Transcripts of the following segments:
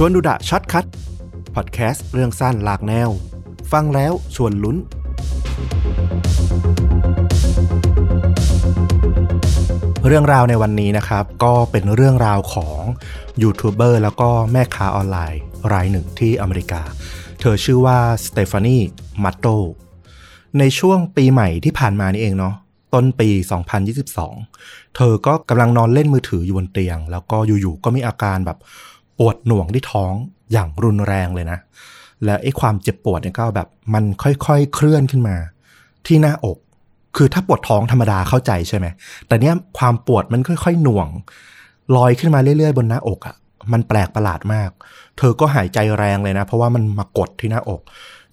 ชวนดูดะช็อตคัทพอดแคสต์เรื่องสั้นหลากแนวฟังแล้วชวนลุ้นเรื่องราวในวันนี้นะครับก็เป็นเรื่องราวของยูทูบเบอร์แล้วก็แม่ค้าออนไลน์รายหนึ่งที่อเมริกาเธอชื่อว่าสเตฟานีมัตโตในช่วงปีใหม่ที่ผ่านมานี่เองเนาะต้นปี 2022 เธอก็กำลังนอนเล่นมือถืออยู่บนเตียงแล้วก็อยู่ๆก็มีอาการแบบปวดหน่วงที่ท้องอย่างรุนแรงเลยนะและไอ้ความเจ็บปวดเนี่ยก็แบบมันค่อยๆเคลื่อนขึ้นมาที่หน้าอกคือถ้าปวดท้องธรรมดาเข้าใจใช่ไหมแต่เนี้ยความปวดมันค่อยๆหน่วงลอยขึ้นมาเรื่อยๆบนหน้าอกอ่ะมันแปลกประหลาดมากเธอก็หายใจแรงเลยนะเพราะว่ามันมากดที่หน้าอก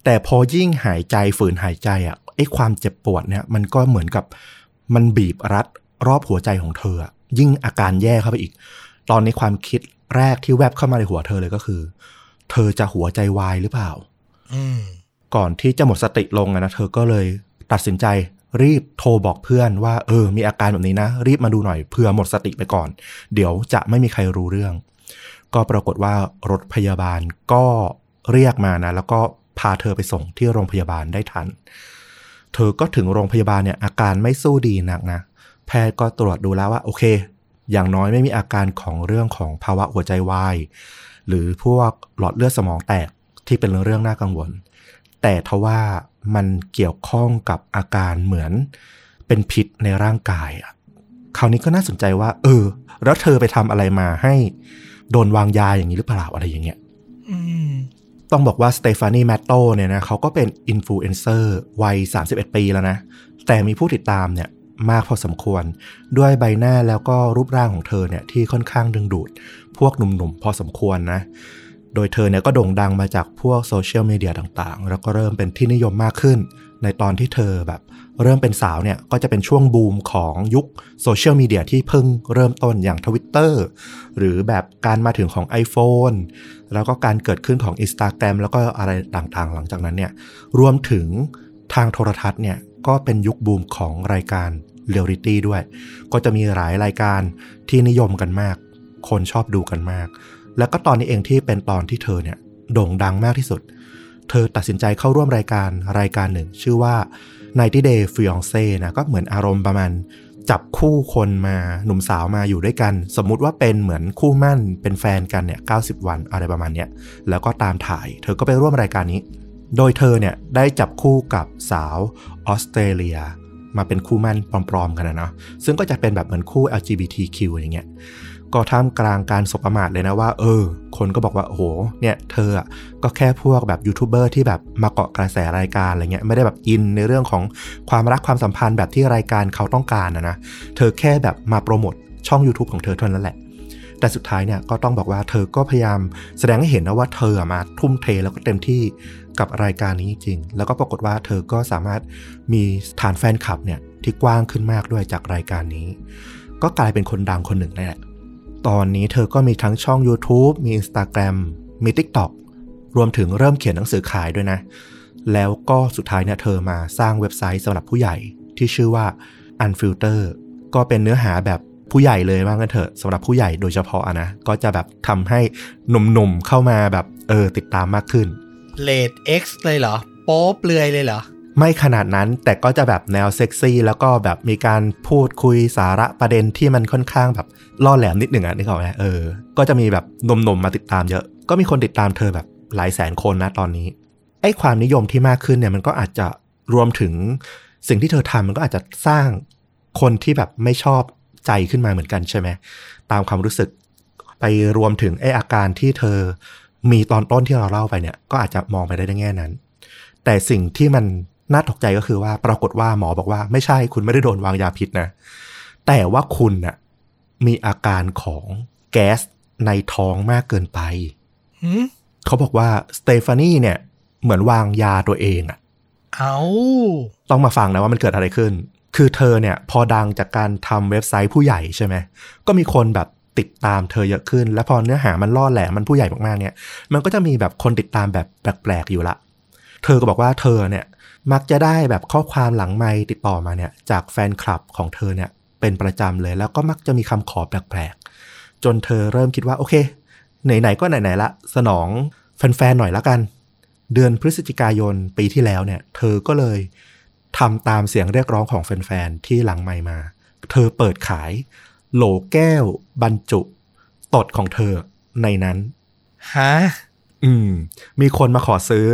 แต่พอยิ่งหายใจฝืนหายใจอ่ะไอ้ความเจ็บปวดเนี่ยมันก็เหมือนกับมันบีบรัดรอบหัวใจของเธอยิ่งอาการแย่เข้าไปอีกตอนนี้ความคิดแรกที่แวบเข้ามาในหัวเธอเลยก็คือเธอจะหัวใจวายหรือเปล่าก่อนที่จะหมดสติลงนะเธอก็เลยตัดสินใจรีบโทรบอกเพื่อนว่ามีอาการแบบนี้นะรีบมาดูหน่อยเผื่อหมดสติไปก่อนเดี๋ยวจะไม่มีใครรู้เรื่องก็ปรากฏว่ารถพยาบาลก็เรียกมานะแล้วก็พาเธอไปส่งที่โรงพยาบาลได้ทันเธอก็ถึงโรงพยาบาลเนี่ยอาการไม่สู้ดีนักนะแพทย์ก็ตรวจดูแล้วว่าโอเคอย่างน้อยไม่มีอาการของเรื่องของภาวะหัวใจวายหรือพวกหลอดเลือดสมองแตกที่เป็นเรื่องน่ากังวลแต่ทว่ามันเกี่ยวข้องกับอาการเหมือนเป็นพิษในร่างกายอ่ะคราวนี้ก็น่าสนใจว่าแล้วเธอไปทำอะไรมาให้โดนวางยาอย่างนี้หรือเปล่าอะไรอย่างเงี้ยต้องบอกว่าสเตฟานีแมตโตเนี่ยนะเขาก็เป็นอินฟลูเอนเซอร์วัย31ปีแล้วนะแต่มีผู้ติดตามเนี่ยมากพอสมควรด้วยใบหน้าแล้วก็รูปร่างของเธอเนี่ยที่ค่อนข้างดึงดูดพวกหนุ่มๆพอสมควรนะโดยเธอเนี่ยก็โด่งดังมาจากพวกโซเชียลมีเดียต่างๆแล้วก็เริ่มเป็นที่นิยมมากขึ้นในตอนที่เธอแบบเริ่มเป็นสาวเนี่ยก็จะเป็นช่วงบูมของยุคโซเชียลมีเดียที่เพิ่งเริ่มต้นอย่าง Twitter หรือแบบการมาถึงของ iPhone แล้วก็การเกิดขึ้นของ Instagram แล้วก็อะไรต่างๆหลังจากนั้นเนี่ยรวมถึงทางโทรทัศน์เนี่ยก็เป็นยุคบูมของรายการเรียลลิตี้ด้วยก็จะมีหลายรายการที่นิยมกันมากคนชอบดูกันมากแล้วก็ตอนนี้เองที่เป็นตอนที่เธอเนี่ยโด่งดังมากที่สุดเธอตัดสินใจเข้าร่วมรายการหนึ่งชื่อว่า 90 Day Fiancé นะก็เหมือนอารมณ์ประมาณจับคู่คนมาหนุ่มสาวมาอยู่ด้วยกันสมมุติว่าเป็นเหมือนคู่มั่นเป็นแฟนกันเนี่ย90วันอะไรประมาณเนี้ยแล้วก็ตามถ่ายเธอก็ไปร่วมรายการนี้โดยเธอเนี่ยได้จับคู่กับสาวออสเตรเลียมาเป็นคู่มั่นปลอมๆกันนะเนาะซึ่งก็จะเป็นแบบเหมือนคู่ LGBTQ อย่างเงี้ยก็ท่ามกลางการสบประมาทเลยนะว่าคนก็บอกว่าโอ้โหเนี่ยเธอก็แค่พวกแบบยูทูบเบอร์ที่แบบมาเกาะกระแสรายการอะไรเงี้ยไม่ได้แบบอินในเรื่องของความรักความสัมพันธ์แบบที่รายการเขาต้องการนะเธอแค่แบบมาโปรโมทช่อง YouTube ของเธอเท่านั้นแหละแต่สุดท้ายเนี่ยก็ต้องบอกว่าเธอก็พยายามแสดงให้เห็นนะว่าเธอมาทุ่มเทแล้วก็เต็มที่กับรายการนี้จริงๆแล้วก็ปรากฏว่าเธอก็สามารถมีฐานแฟนคลับเนี่ยที่กว้างขึ้นมากด้วยจากรายการนี้ก็กลายเป็นคนดังคนหนึ่งนี่แหละตอนนี้เธอก็มีทั้งช่อง YouTube มี Instagram มี TikTok รวมถึงเริ่มเขียนหนังสือขายด้วยนะแล้วก็สุดท้ายเนี่ยเธอมาสร้างเว็บไซต์สำหรับผู้ใหญ่ที่ชื่อว่า Unfilter ก็เป็นเนื้อหาแบบผู้ใหญ่เลยว่างั้นเถอะสำหรับผู้ใหญ่โดยเฉพาะนะก็จะแบบทำให้หนุ่มๆเข้ามาแบบติดตามมากขึ้นเลด X เลยเหรอโป๊เปลือยเลยเหรอไม่ขนาดนั้นแต่ก็จะแบบแนวเซ็กซี่แล้วก็แบบมีการพูดคุยสาระประเด็นที่มันค่อนข้างแบบล่อแหลมนิดหนึ่งอ่ะนึกออกไหมก็จะมีแบบหนุ่มๆมาติดตามเยอะก็มีคนติดตามเธอแบบหลายแสนคนนะตอนนี้ไอ้ความนิยมที่มากขึ้นเนี่ยมันก็อาจจะรวมถึงสิ่งที่เธอทำมันก็อาจจะสร้างคนที่แบบไม่ชอบใจขึ้นมาเหมือนกันใช่ไหมตามความรู้สึกไปรวมถึงไอ้อาการที่เธอมีตอนต้นที่เราเล่าไปเนี่ยก็อาจจะมองไปได้ในแง่นั้นแต่สิ่งที่มันน่าตกใจก็คือว่าปรากฏว่าหมอบอกว่าไม่ใช่คุณไม่ได้โดนวางยาพิษนะแต่ว่าคุณน่ะมีอาการของแก๊สในท้องมากเกินไป เขาบอกว่าสเตฟานีเนี่ยเหมือนวางยาตัวเองอ่ะต้องมาฟังนะว่ามันเกิดอะไรขึ้นคือเธอเนี่ยพอดังจากการทำเว็บไซต์ผู้ใหญ่ใช่ไหมก็มีคนแบบติดตามเธอเยอะขึ้นและพอเนื้อหามันล่อแหลมมันผู้ใหญ่มากๆเนี่ยมันก็จะมีแบบคนติดตามแบบแปลกๆอยู่ละเธอก็บอกว่าเธอเนี่ยมักจะได้แบบข้อความหลังไมค์ติดต่อมาเนี่ยจากแฟนคลับของเธอเนี่ยเป็นประจำเลยแล้วก็มักจะมีคำขอแปลกๆจนเธอเริ่มคิดว่าโอเค ไหนๆก็ไหนๆละสนองแฟนๆหน่อยละกันเดือนพฤศจิกายนปีที่แล้วเนี่ยเธอก็เลยทำตามเสียงเรียกร้องของแฟนๆที่หลังไมค์มาเธอเปิดขายโหลแก้วบรรจุตดของเธอในนั้นฮะมีคนมาขอซื้อ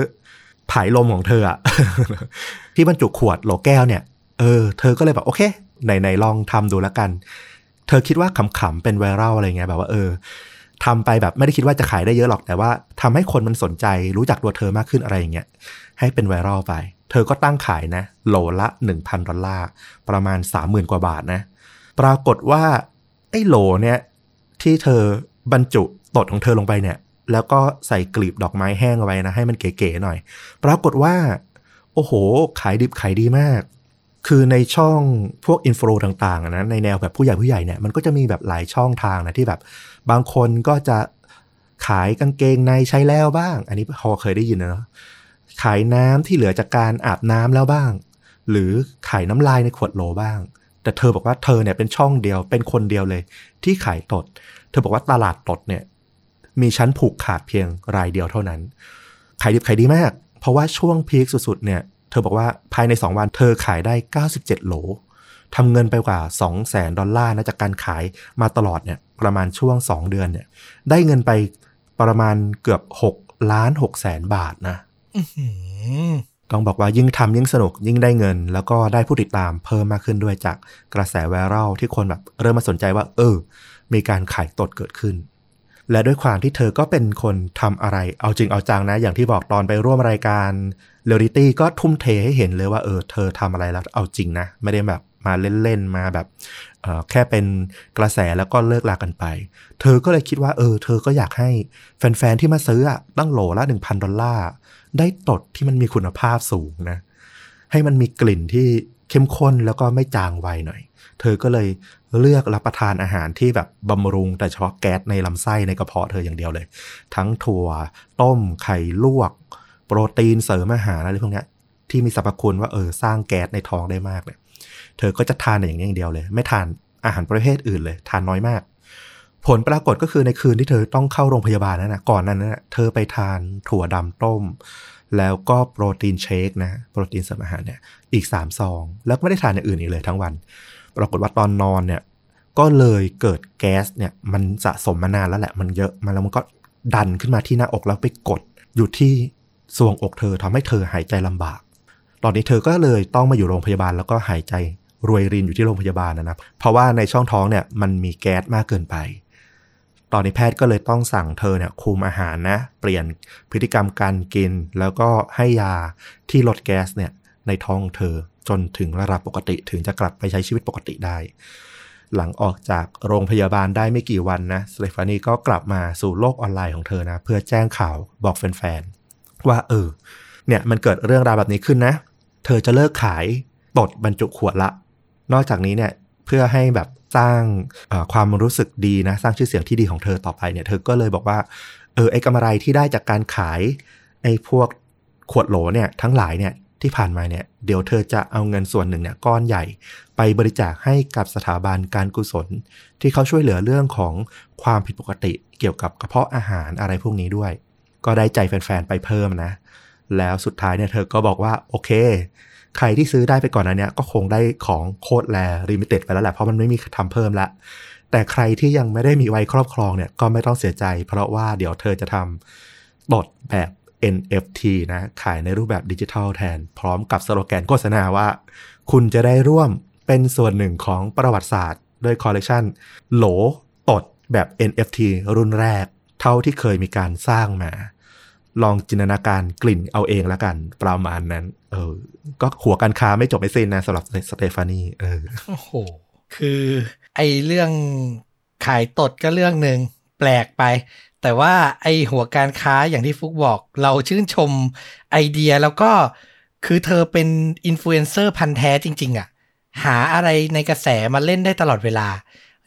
ผายลมของเธออะ ที่บรรจุขวดโหลแก้วเนี่ยเธอก็เลยแบบโอเคไหนๆลองทำดูละกันเธอคิดว่าขำๆเป็นไวรัลอะไรเงี้ยแบบว่าทำไปแบบไม่ได้คิดว่าจะขายได้เยอะหรอกแต่ว่าทำให้คนมันสนใจรู้จักตัวเธอมากขึ้นอะไรอย่างเงี้ยให้เป็นไวรัลไปเธอก็ตั้งขายนะโหลละ $1,000 ดอลลาร์ประมาณ 30,000 กว่าบาทนะปรากฏว่าไอ้โหลเนี่ยที่เธอบรรจุตดของเธอลงไปเนี่ยแล้วก็ใส่กลีบดอกไม้แห้งเอาไว้นะให้มันเก๋ๆหน่อยปรากฏว่าโอ้โหขายดิบขายดีมากคือในช่องพวกอินโฟต่างๆนะในแนวแบบผู้ใหญ่เนี่ยมันก็จะมีแบบหลายช่องทางนะที่แบบบางคนก็จะขายกางเกงในใช้แล้วบ้างอันนี้พอเคยได้ยินนะเนาะขายน้ำที่เหลือจากการอาบน้ำแล้วบ้างหรือขายน้ำลายในขวดโหลบ้างแต่เธอบอกว่าเธอเนี่ยเป็นช่องเดียวเป็นคนเดียวเลยที่ขายตดเธอบอกว่าตลาดตดเนี่ยมีชั้นผูกขาดเพียงรายเดียวเท่านั้นขายดิบขายดีมากเพราะว่าช่วงพีคสุดๆเนี่ยเธอบอกว่าภายใน2วันเธอขายได้97โหลทำเงินไปกว่า 200,000 ดอลลาร์นะจากการขายมาตลอดเนี่ยประมาณช่วง2เดือนเนี่ยได้เงินไปประมาณเกือบ 6,600,000 บาทนะต้องบอกว่ายิ่งทำยิ่งสนุกยิ่งได้เงินแล้วก็ได้ผู้ติดตามเพิ่มมากขึ้นด้วยจากกระแสไวรัลที่คนแบบเริ่มมาสนใจว่ามีการขายตดเกิดขึ้นและด้วยความที่เธอก็เป็นคนทำอะไรเอาจริงเอาจังนะอย่างที่บอกตอนไปร่วมรายการเรียลลิตี้ก็ทุ่มเทให้เห็นเลยว่าเธอทำอะไรแล้วเอาจริงนะไม่ได้แบบมาเล่นๆมาแบบแค่เป็นกระแสแล้วก็เลิกลากันไปเธอก็เลยคิดว่าเธอก็อยากให้แฟนๆที่มาซื้อตั้งโหลละ $1,000 ดอลลาร์ได้ตดที่มันมีคุณภาพสูงนะให้มันมีกลิ่นที่เข้มข้นแล้วก็ไม่จางไวหน่อยเธอก็เลยเลือกรับประทานอาหารที่แบบบำรุงแต่เฉพาะแก๊สในลำไส้ในกระเพาะเธออย่างเดียวเลยทั้งถั่วต้มไข่ลวกโปรตีนเสริมอาหารอะไรพวกนี้ที่มีสรรพคุณว่าสร้างแก๊สในท้องได้มากเนี่ยเธอก็จะทานอย่างนี้อย่างเดียวเลยไม่ทานอาหารประเภทอื่นเลยทานน้อยมากผลปรากฏก็คือในคืนที่เธอต้องเข้าโรงพยาบาลนั่นนะก่อนนั้นนะเธอไปทานถั่วดำต้มแล้วก็โปรตีนเชคนะโปรตีนเสริมอาหารเนี่ยอีก3ซองแล้วก็ไม่ได้ทานอย่างอื่นอีกเลยทั้งวันปรากฏว่าตอนนอนเนี่ยก็เลยเกิดแก๊สเนี่ยมันสะสมมานานแล้วแหละมันเยอะมาแล้วมันก็ดันขึ้นมาที่หน้าอกแล้วไปกดอยู่ที่ทรวงอกเธอทำให้เธอหายใจลำบากตอนนี้เธอก็เลยต้องมาอยู่โรงพยาบาลแล้วก็หายใจรวยรินอยู่ที่โรงพยาบาลนะครับเพราะว่าในช่องท้องเนี่ยมันมีแก๊สมากเกินไปตอนนี้แพทย์ก็เลยต้องสั่งเธอเนี่ยคุมอาหารนะเปลี่ยนพฤติกรรมการกินแล้วก็ให้ยาที่ลดแก๊สเนี่ยในท้องเธอจนถึงระดับปกติถึงจะกลับไปใช้ชีวิตปกติได้หลังออกจากโรงพยาบาลได้ไม่กี่วันนะสเตฟานีก็กลับมาสู่โลกออนไลน์ของเธอนะเพื่อแจ้งข่าวบอกแฟนๆว่าเนี่ยมันเกิดเรื่องราวแบบนี้ขึ้นนะเธอจะเลิกขายตดบรรจุขวดละนอกจากนี้เนี่ยเพื่อให้แบบสร้างความรู้สึกดีนะสร้างชื่อเสียงที่ดีของเธอต่อไปเนี่ยเธอก็เลยบอกว่าไอ้กำไรที่ได้จากการขายไอ้พวกขวดโหลเนี่ยทั้งหลายเนี่ยที่ผ่านมาเนี่ยเดี๋ยวเธอจะเอาเงินส่วนหนึ่งเนี่ยก้อนใหญ่ไปบริจาคให้กับสถาบันการกุศลที่เขาช่วยเหลือเรื่องของความผิดปกติเกี่ยวกับกระเพาะอาหารอะไรพวกนี้ด้วยก็ได้ใจแฟนๆไปเพิ่มนะแล้วสุดท้ายเนี่ยเธอก็บอกว่าโอเคใครที่ซื้อได้ไปก่อนอันเนี้ยก็คงได้ของโคตรแรลิมิเต็ดไปแล้วแหละเพราะมันไม่มีทำเพิ่มละแต่ใครที่ยังไม่ได้มีไว้ครอบครองเนี่ยก็ไม่ต้องเสียใจเพราะว่าเดี๋ยวเธอจะทำตดแบบ NFT นะขายในรูปแบบดิจิทัลแทนพร้อมกับสโลแกนโฆษณาว่าคุณจะได้ร่วมเป็นส่วนหนึ่งของประวัติศาสตร์ด้วยคอลเลกชันโหลตดแบบ NFT รุ่นแรกเท่าที่เคยมีการสร้างมาลองจินตนาการกลิ่นเอาเองละกันประมาณนั้นก็หัวการค้าไม่จบไม่สิ้นนะสำหรับสเตฟานีโอ้โหคือไอเรื่องขายตดก็เรื่องหนึ่งแปลกไปแต่ว่าไอหัวการค้าอย่างที่ฟุกบอกเราชื่นชมไอเดียแล้วก็คือเธอเป็นอินฟลูเอนเซอร์พันธุ์แท้จริงๆอ่ะหาอะไรในกระแสมาเล่นได้ตลอดเวลา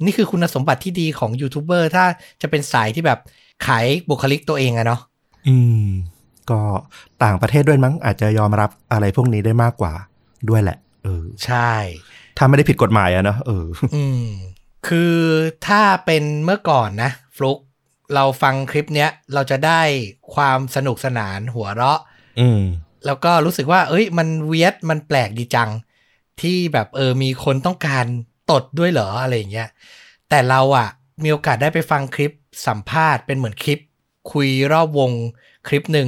นี่คือคุณสมบัติที่ดีของยูทูบเบอร์ถ้าจะเป็นสายที่แบบขายบุคลิกตัวเองอะเนาะก็ต่างประเทศด้วยมั้งอาจจะยอมรับอะไรพวกนี้ได้มากกว่าด้วยแหละใช่ถ้าไม่ได้ผิดกฎหมายอะเนาะคือถ้าเป็นเมื่อก่อนนะฟลุก เราฟังคลิปเนี้ยเราจะได้ความสนุกสนานหัวเราะแล้วก็รู้สึกว่าเอ้ยมันเวียดมันแปลกดีจังที่แบบมีคนต้องการตดด้วยเหรออะไรอย่างเงี้ยแต่เราอ่ะมีโอกาสได้ไปฟังคลิปสัมภาษณ์เป็นเหมือนคลิปคุยรอบวงคลิปหนึ่ง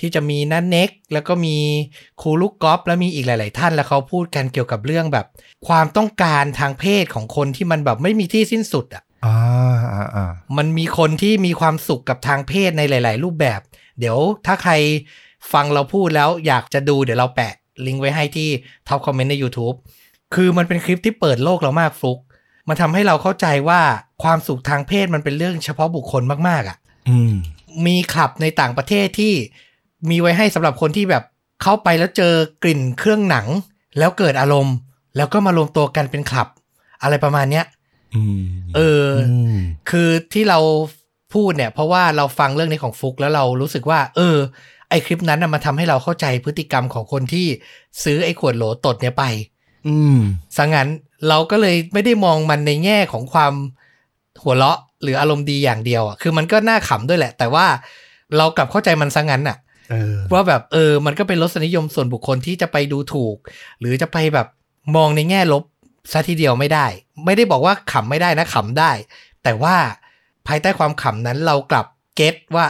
ที่จะมีนัทเน็กแล้วก็มีครูลูกกอล์ฟแล้วมีอีกหลายๆท่านแล้วเขาพูดกันเกี่ยวกับเรื่องแบบความต้องการทางเพศของคนที่มันแบบไม่มีที่สิ้นสุดอ่ะมันมีคนที่มีความสุขกับทางเพศในหลายๆรูปแบบเดี๋ยวถ้าใครฟังเราพูดแล้วอยากจะดูเดี๋ยวเราแปะลิงก์ไว้ให้ที่ท็อปคอมเมนต์ใน YouTube คือมันเป็นคลิปที่เปิดโลกเรามากฟลุกมันทำให้เราเข้าใจว่าความสุขทางเพศมันเป็นเรื่องเฉพาะบุคคลมากๆอ่ะมีคลับในต่างประเทศที่มีไว้ให้สำหรับคนที่แบบเข้าไปแล้วเจอกลิ่นเครื่องหนังแล้วเกิดอารมณ์แล้วก็มารวมตัวกันเป็นคลับอะไรประมาณเนี้ยคือที่เราพูดเนี่ยเพราะว่าเราฟังเรื่องนี้ของฟลุกแล้วเรารู้สึกว่าไอคลิปนั้นนะมันทำให้เราเข้าใจพฤติกรรมของคนที่ซื้อไอขวดโหลตดเนี่ยไปสังหารเราก็เลยไม่ได้มองมันในแง่ของความหัวเราะหรืออารมณ์ดีอย่างเดียวอ่ะคือมันก็น่าขำด้วยแหละแต่ว่าเรากลับเข้าใจมันสังหารอ่ะว่าแบบมันก็เป็นรสนิยมส่วนบุคคลที่จะไปดูถูกหรือจะไปแบบมองในแง่ลบซะทีเดียวไม่ได้ไม่ได้บอกว่าขำไม่ได้นะขำได้แต่ว่าภายใต้ความขำนั้นเรากลับเก็ตว่า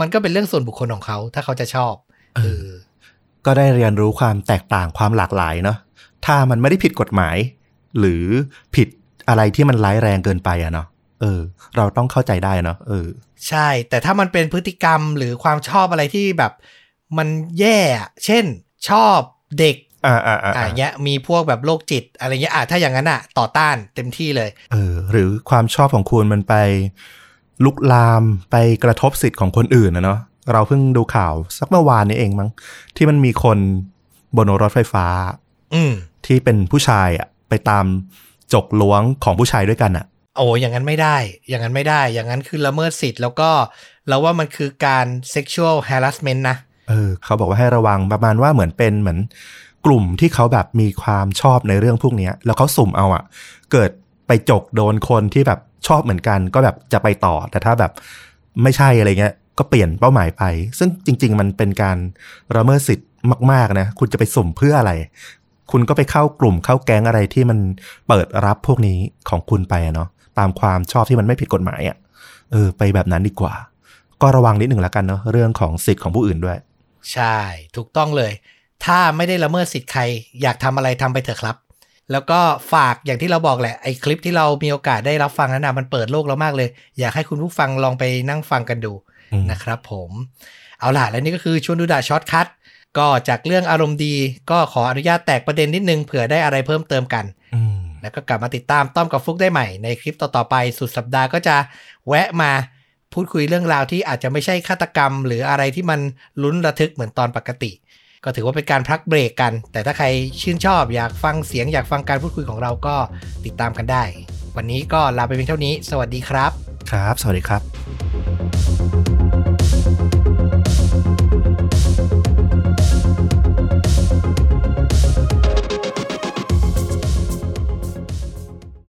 มันก็เป็นเรื่องส่วนบุคคลของเขาถ้าเขาจะชอบก็ได้เรียนรู้ความแตกต่างความหลากหลายเนาะถ้ามันไม่ได้ผิดกฎหมายหรือผิดอะไรที่มันร้ายแรงเกินไปอะเนาะเราต้องเข้าใจได้เนาะใช่แต่ถ้ามันเป็นพฤติกรรมหรือความชอบอะไรที่แบบมันแย่เช่นชอบเด็กเงี้ยมีพวกแบบโรคจิตอะไรเงี้ยถ้าอย่างนั้นอะต่อต้านเต็มที่เลยหรือความชอบของคุณมันไปลุกลามไปกระทบสิทธิ์ของคนอื่นนะเนาะเราเพิ่งดูข่าวสักเมื่อวานนี้เองมั้งที่มันมีคนบนรถไฟฟ้าที่เป็นผู้ชายอะไปตามจกล้วงของผู้ชายด้วยกันอะโอ้อย่างนั้นไม่ได้อย่างนั้นไม่ได้อย่างนั้นคือละเมิดสิทธิ์แล้วก็เราว่ามันคือการ sexual harassment นะเขาบอกว่าให้ระวังประมาณว่าเหมือนเป็นเหมือนกลุ่มที่เขาแบบมีความชอบในเรื่องพวกนี้แล้วเขาสุ่มเอาอะเกิดไปจกโดนคนที่แบบชอบเหมือนกันก็แบบจะไปต่อแต่ถ้าแบบไม่ใช่อะไรเงี้ยก็เปลี่ยนเป้าหมายไปซึ่งจริงๆมันเป็นการละเมิดสิทธิ์มากๆนะคุณจะไปสุ่มเพื่ออะไรคุณก็ไปเข้ากลุ่มเข้าแก๊งอะไรที่มันเปิดรับพวกนี้ของคุณไปเนาะตามความชอบที่มันไม่ผิดกฎหมายอะไปแบบนั้นดีกว่าก็ระวังนิดหนึ่งละกันเนาะเรื่องของสิทธิ์ของผู้อื่นด้วยใช่ถูกต้องเลยถ้าไม่ได้ละเมิดสิทธิ์ใครอยากทำอะไรทำไปเถอะครับแล้วก็ฝากอย่างที่เราบอกแหละไอ้คลิปที่เรามีโอกาสได้รับฟังนั้นนะมันเปิดโลกเรามากเลยอยากให้คุณผู้ฟังลองไปนั่งฟังกันดูนะครับผมเอาล่ะและนี่ก็คือชวนดูดะช็อตคัทก็จากเรื่องอารมณ์ดีก็ขออนุญาตแตกประเด็นนิดนึงเผื่อได้อะไรเพิ่มเติมกันแล้วก็กลับมาติดตามต้อมกับฟลุกได้ใหม่ในคลิปต่อๆไปสุดสัปดาห์ก็จะแวะมาพูดคุยเรื่องราวที่อาจจะไม่ใช่ฆาตกรรมหรืออะไรที่มันลุ้นระทึกเหมือนตอนปกติก็ถือว่าเป็นการพักเบรกกันแต่ถ้าใครชื่นชอบอยากฟังเสียงอยากฟังการพูดคุยของเราก็ติดตามกันได้วันนี้ก็ลาไปเพียงเท่านี้สวัสดีครับครับสวัสดีครับ